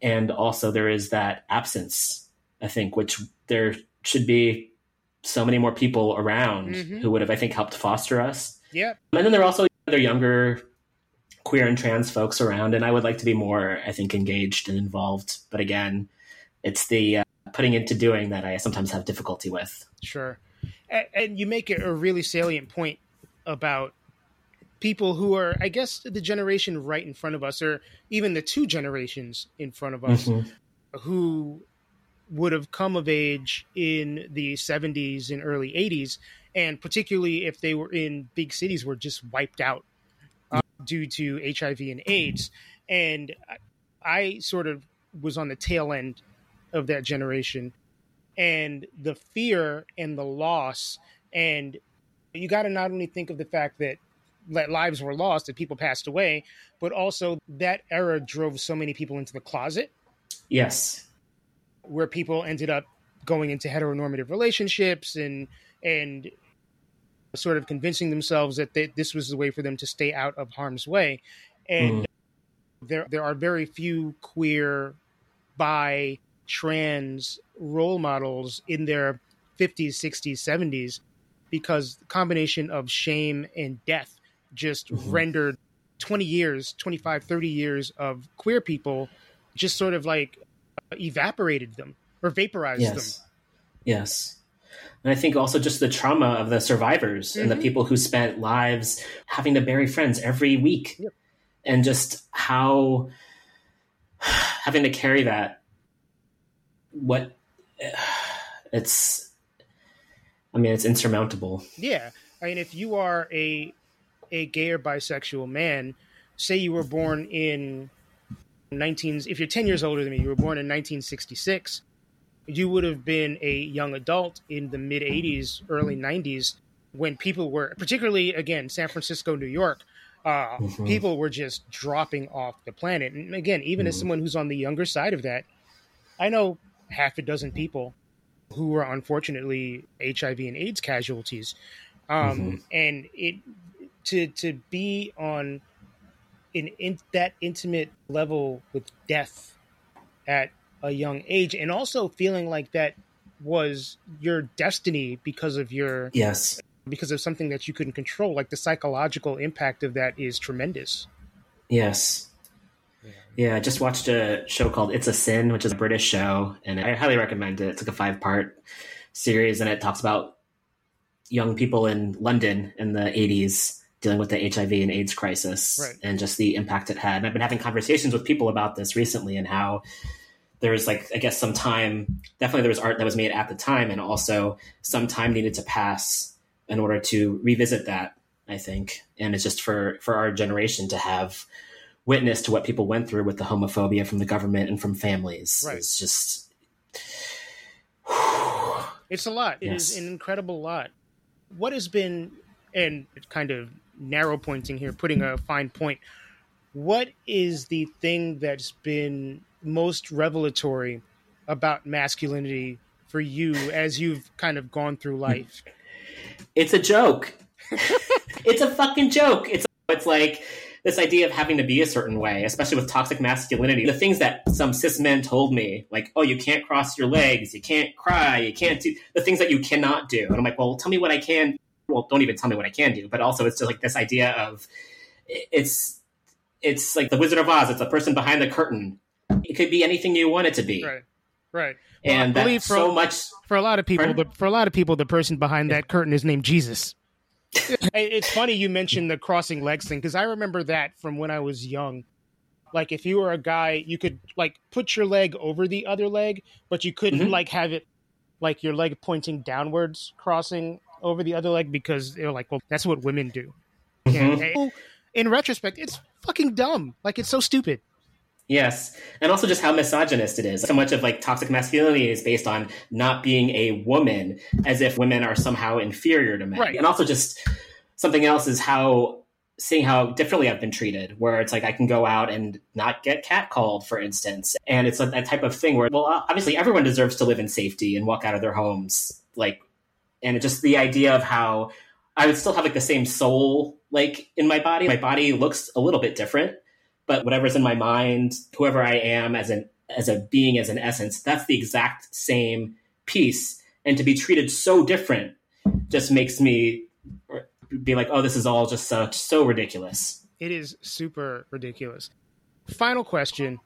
And also there is that absence, I think, which there should be so many more people around mm-hmm. who would have, I think, helped foster us. Yeah. And then there are also other younger queer and trans folks around, and I would like to be more, I think, engaged and involved. But again, it's the uh, putting into doing that I sometimes have difficulty with. Sure. And, and you make a really salient point about people who are, I guess, the generation right in front of us, or even the two generations in front of us, mm-hmm. who would have come of age in the seventies and early eighties, and particularly if they were in big cities, were just wiped out uh, due to H I V and AIDS. And I sort of was on the tail end of that generation, and the fear and the loss. And you got to not only think of the fact that that lives were lost, that people passed away, but also that era drove so many people into the closet. Yes. Where people ended up going into heteronormative relationships and and sort of convincing themselves that they, this was the way for them to stay out of harm's way. And mm. there there are very few queer, bi, trans role models in their fifties, sixties, seventies, because the combination of shame and death just mm-hmm. rendered twenty years, twenty-five, thirty years of queer people just sort of like evaporated them or vaporized yes. them. Yes. And I think also just the trauma of the survivors mm-hmm. and the people who spent lives having to bury friends every week yep. and just how having to carry that. What it's, I mean, it's insurmountable. Yeah. I mean, if you are a a gay or bisexual man, say you were born in nineteen, if you're ten years older than me, you were born in nineteen sixty-six, you would have been a young adult in the mid eighties, early nineties, when people were, particularly again, San Francisco, New York, uh, mm-hmm. people were just dropping off the planet. And again, even mm-hmm. as someone who's on the younger side of that, I know half a dozen people who were unfortunately H I V and AIDS casualties. Um, mm-hmm. And it to to be on an in that intimate level with death at a young age, and also feeling like that was your destiny because of your yes because of something that you couldn't control. Like the psychological impact of that is tremendous. Yes. Yeah, I just watched a show called It's a Sin, which is a British show, and I highly recommend it. It's like a five-part series, and it talks about young people in London in the eighties dealing with the H I V and AIDS crisis, right, and just the impact it had. And I've been having conversations with people about this recently, and how there was, like, I guess some time, definitely there was art that was made at the time, and also some time needed to pass in order to revisit that, I think. And it's just for, for our generation to have witness to what people went through with the homophobia from the government and from families. Right. It's just, whew. It's a lot. It yes. is an incredible lot. What has been, and kind of narrow pointing here, putting a fine point, what is the thing that's been most revelatory about masculinity for you as you've kind of gone through life? It's a joke. It's a fucking joke. It's, it's like, this idea of having to be a certain way, especially with toxic masculinity, the things that some cis men told me, like, oh, you can't cross your legs, you can't cry, you can't do the things that you cannot do. And I'm like, well, tell me what I can. Well, don't even tell me what I can do. But also it's just like this idea of it's, it's like the Wizard of Oz. It's a person behind the curtain. It could be anything you want it to be. Right. Right. Well, and I believe that's for, so much for a lot of people, the, for a lot of people, the person behind that curtain is named Jesus. It's funny you mentioned the crossing legs thing, because I remember that from when I was young. Like, if you were a guy, you could, like, put your leg over the other leg, but you couldn't, mm-hmm. like, have it, like, your leg pointing downwards, crossing over the other leg, because they were like, well, that's what women do. Mm-hmm. And in retrospect, it's fucking dumb. Like, it's so stupid. Yes. And also just how misogynist it is. So much of, like, toxic masculinity is based on not being a woman, as if women are somehow inferior to men. Right. And also just something else is how seeing how differently I've been treated, where it's like I can go out and not get catcalled, for instance. And it's like that type of thing where, well, obviously everyone deserves to live in safety and walk out of their homes. Like, and just the idea of how I would still have, like, the same soul, like, in my body. My body looks a little bit different, but whatever's in my mind, whoever I am as an as a being, as an essence, that's the exact same piece. And to be treated so different just makes me be like, oh, this is all just so, so ridiculous. It is super ridiculous. Final question.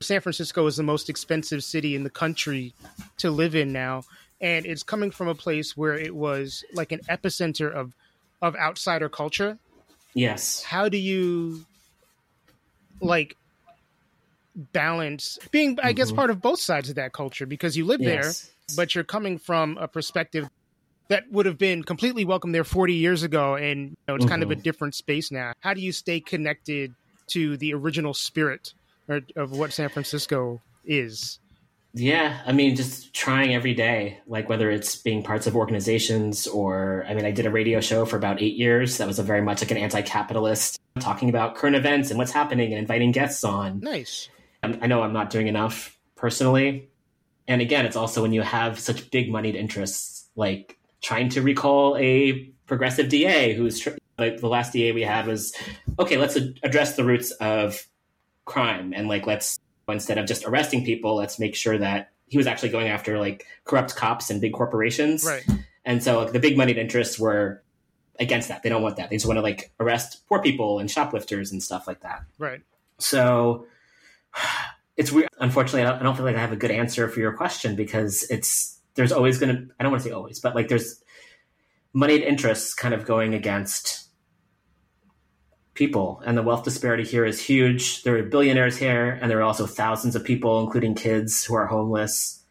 San Francisco is the most expensive city in the country to live in now. And it's coming from a place where it was like an epicenter of, of outsider culture. Yes. How do you... like balance being, I guess, mm-hmm. part of both sides of that culture, because you live yes. there, but you're coming from a perspective that would have been completely welcome there forty years ago. And you know, it's mm-hmm. kind of a different space now. How do you stay connected to the original spirit or, of what San Francisco is? Yeah. I mean, just trying every day, like whether it's being parts of organizations or, I mean, I did a radio show for about eight years. That was a very much like an anti-capitalist, talking about current events and what's happening and inviting guests on. Nice. I'm, I know I'm not doing enough personally. And again, it's also when you have such big moneyed interests, like trying to recall a progressive D A who's like the last D A we had was, okay, let's ad- address the roots of crime. And like, let's, instead of just arresting people, let's make sure that he was actually going after like corrupt cops and big corporations. Right. And so like, the big moneyed interests were against that. They don't want that. They just want to like arrest poor people and shoplifters and stuff like that. Right. So it's weird. Unfortunately, I don't, I don't feel like I have a good answer for your question, because it's, there's always going to, I don't want to say always, but like there's moneyed interests kind of going against people, and the wealth disparity here is huge. There are billionaires here, and there are also thousands of people, including kids, who are homeless.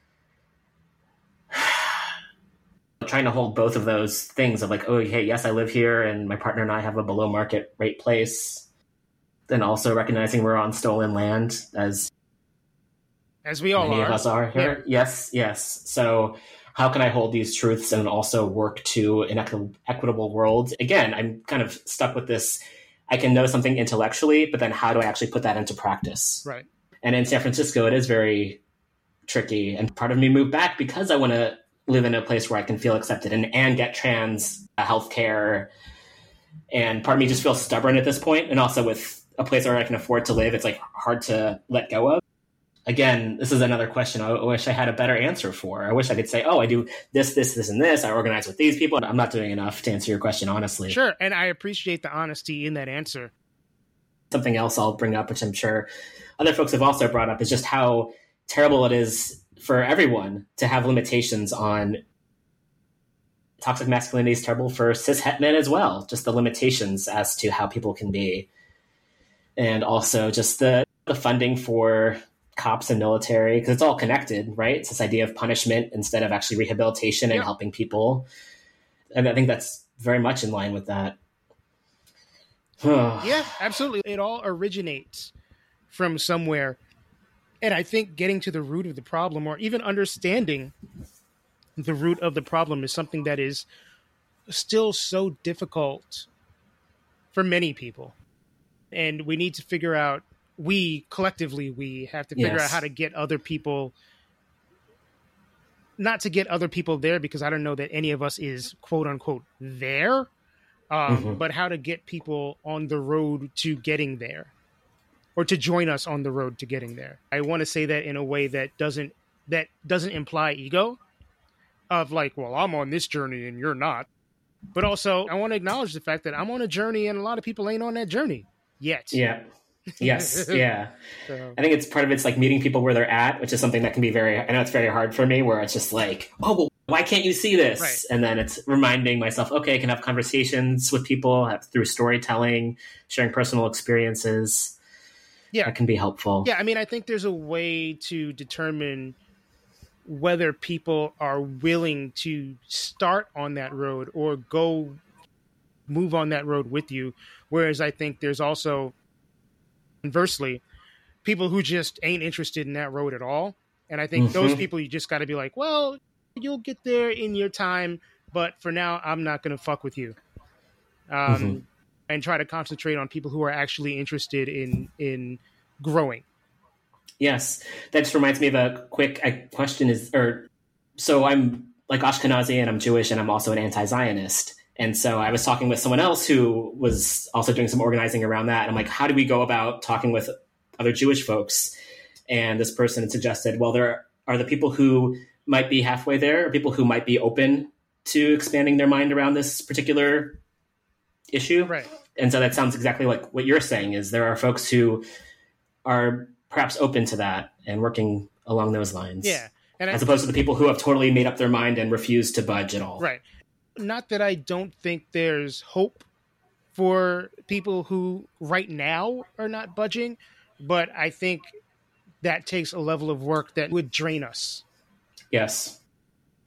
trying to hold both of those things of like, oh, hey, yes, I live here and my partner and I have a below market rate place. And also recognizing we're on stolen land as as we all many are. of us are here. Yeah. Yes, yes. So how can I hold these truths and also work to an equ- equitable world? Again, I'm kind of stuck with this. I can know something intellectually, but then how do I actually put that into practice? Right. And in San Francisco, it is very tricky. And part of me moved back because I want to live in a place where I can feel accepted and, and get trans healthcare. And part of me just feels stubborn at this point. And also with a place where I can afford to live, it's like hard to let go of. Again, this is another question I wish I had a better answer for. I wish I could say, oh, I do this, this, this, and this. I organize with these people. I'm not doing enough to answer your question, honestly. Sure, and I appreciate the honesty in that answer. Something else I'll bring up, which I'm sure other folks have also brought up, is just how terrible it is for everyone to have limitations on toxic masculinity. Is terrible for cis het men as well, just the limitations as to how people can be. And also just the, the funding for cops and military, because it's all connected, right? It's this idea of punishment instead of actually rehabilitation and yeah. helping people. And I think that's very much in line with that. Yeah, absolutely. It all originates from somewhere. And I think getting to the root of the problem, or even understanding the root of the problem, is something that is still so difficult for many people. And we need to figure out, we collectively, we have to figure yes. out how to get other people, not to get other people there, because I don't know that any of us is quote unquote there. Um, mm-hmm. But how to get people on the road to getting there, or to join us on the road to getting there. I want to say that in a way that doesn't that doesn't imply ego of like, well, I'm on this journey and you're not. But also, I want to acknowledge the fact that I'm on a journey and a lot of people ain't on that journey yet. Yeah. Yes. Yeah. So. I think it's part of it's like meeting people where they're at, which is something that can be very, I know it's very hard for me, where it's just like, oh, well, why can't you see this? Right. And then it's reminding myself, okay, I can have conversations with people have, through storytelling, sharing personal experiences. Yeah. That can be helpful. Yeah. I mean, I think there's a way to determine whether people are willing to start on that road or go move on that road with you. Whereas I think there's also, conversely, people who just ain't interested in that road at all. And I think mm-hmm. those people, you just got to be like, well, you'll get there in your time, but for now, I'm not going to fuck with you. Um, mm-hmm. And try to concentrate on people who are actually interested in, in growing. Yes. That just reminds me of a quick question is, or so I'm like Ashkenazi and I'm Jewish and I'm also an anti-Zionist. And so I was talking with someone else who was also doing some organizing around that. And I'm like, how do we go about talking with other Jewish folks? And this person suggested, well, there are the people who might be halfway there, or people who might be open to expanding their mind around this particular issue. Right. And so that sounds exactly like what you're saying, is there are folks who are perhaps open to that and working along those lines. Yeah. And as I- opposed to the people who have totally made up their mind and refuse to budge at all. Right. Not that I don't think there's hope for people who right now are not budging, but I think that takes a level of work that would drain us. Yes.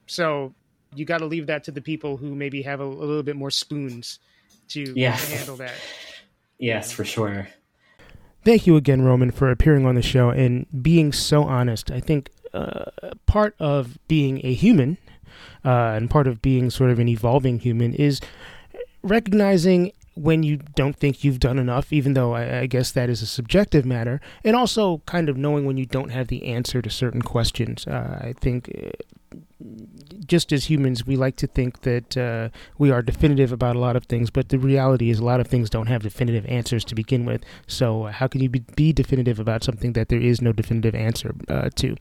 So you got to leave that to the people who maybe have a, a little bit more spoons to yes. handle that. Yes, for sure. Thank you again, Roman, for appearing on the show and being so honest. I think uh, part of being a human Uh, and part of being sort of an evolving human is recognizing when you don't think you've done enough, even though I, I guess that is a subjective matter, and also kind of knowing when you don't have the answer to certain questions. Uh, I think uh, just as humans, we like to think that uh, we are definitive about a lot of things, but the reality is a lot of things don't have definitive answers to begin with. So how can you be, be definitive about something that there is no definitive answer uh, to?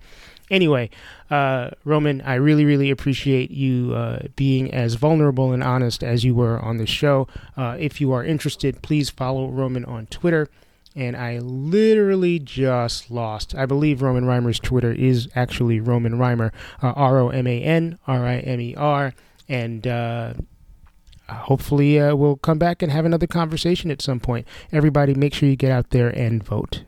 Anyway, uh, Roman, I really, really appreciate you uh, being as vulnerable and honest as you were on the show. Uh, if you are interested, please follow Roman on Twitter. And I literally just lost. I believe Roman Reimer's Twitter is actually Roman Reimer, uh, R O M A N R I M E R. And uh, hopefully uh, we'll come back and have another conversation at some point. Everybody, make sure you get out there and vote.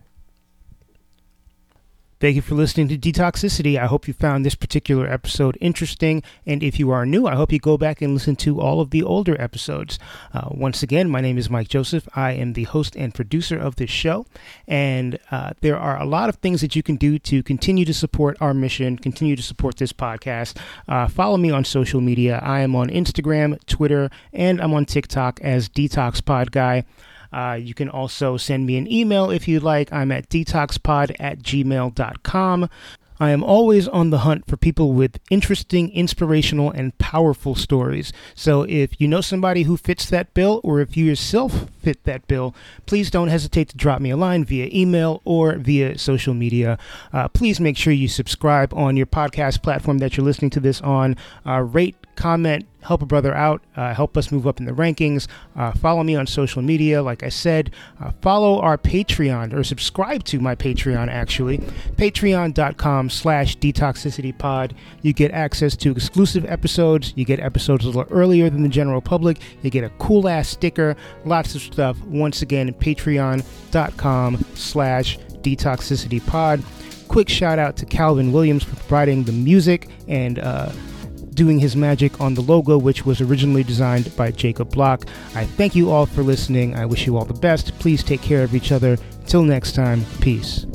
Thank you for listening to Detoxicity. I hope you found this particular episode interesting. And if you are new, I hope you go back and listen to all of the older episodes. Uh, once again, my name is Mike Joseph. I am the host and producer of this show. And uh, there are a lot of things that you can do to continue to support our mission, continue to support this podcast. Uh, follow me on social media. I am on Instagram, Twitter, and I'm on TikTok as DetoxPodGuy. Uh, you can also send me an email if you'd like. I'm at detoxpod at gmail dot com. I am always on the hunt for people with interesting, inspirational, and powerful stories. So if you know somebody who fits that bill, or if you yourself fit that bill, please don't hesitate to drop me a line via email or via social media. Uh, please make sure you subscribe on your podcast platform that you're listening to this on. Uh, rate, comment, help a brother out, uh, help us move up in the rankings. Uh, follow me on social media, like I said. Uh, follow our Patreon, or subscribe to my Patreon, actually. Patreon dot com slash detoxicity pod. You get access to exclusive episodes. You get episodes a little earlier than the general public. You get a cool-ass sticker, lots of stuff. Once again, Patreon dot com slash detoxicity pod. Quick shout-out to Calvin Williams for providing the music and... Uh, doing his magic on the logo, which was originally designed by Jacob Block. I thank you all for listening. I wish you all the best. Please take care of each other. Till next time, peace.